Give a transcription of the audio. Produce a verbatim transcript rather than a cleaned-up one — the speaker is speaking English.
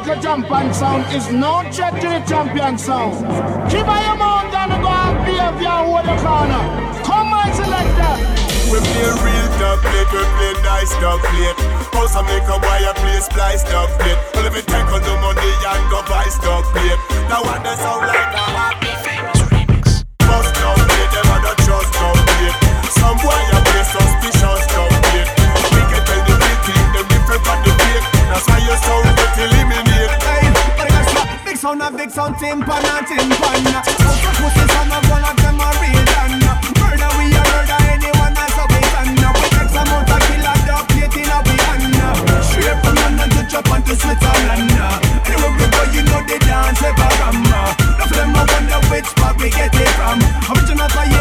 little jump and sound is no threat to the champion sound. Keep on your mouth and go and behave your whole corner. Come on, selector. We play real dub plate, we play nice dub plate. House and make a wire play splice dub plate. Only me take on the money and go buy dub plate. Now what they sound like a happy remix. First dub plate, them are not just dub plate. Some wire play suspicious dub plate. We can tell the people them different from the fake. That's why your sound get eliminated. Hey, but I got big sound and big sound, timpan and timpan. Out of pussy sound and one of them are real and murder we a murder anyone that's a bit and we take some out a killer dub plate in a band. Straight from London to Japan to Switzerland. Anywhere we go, you know they dance ever ram. The flame I wonder which part we get it from. Original fire.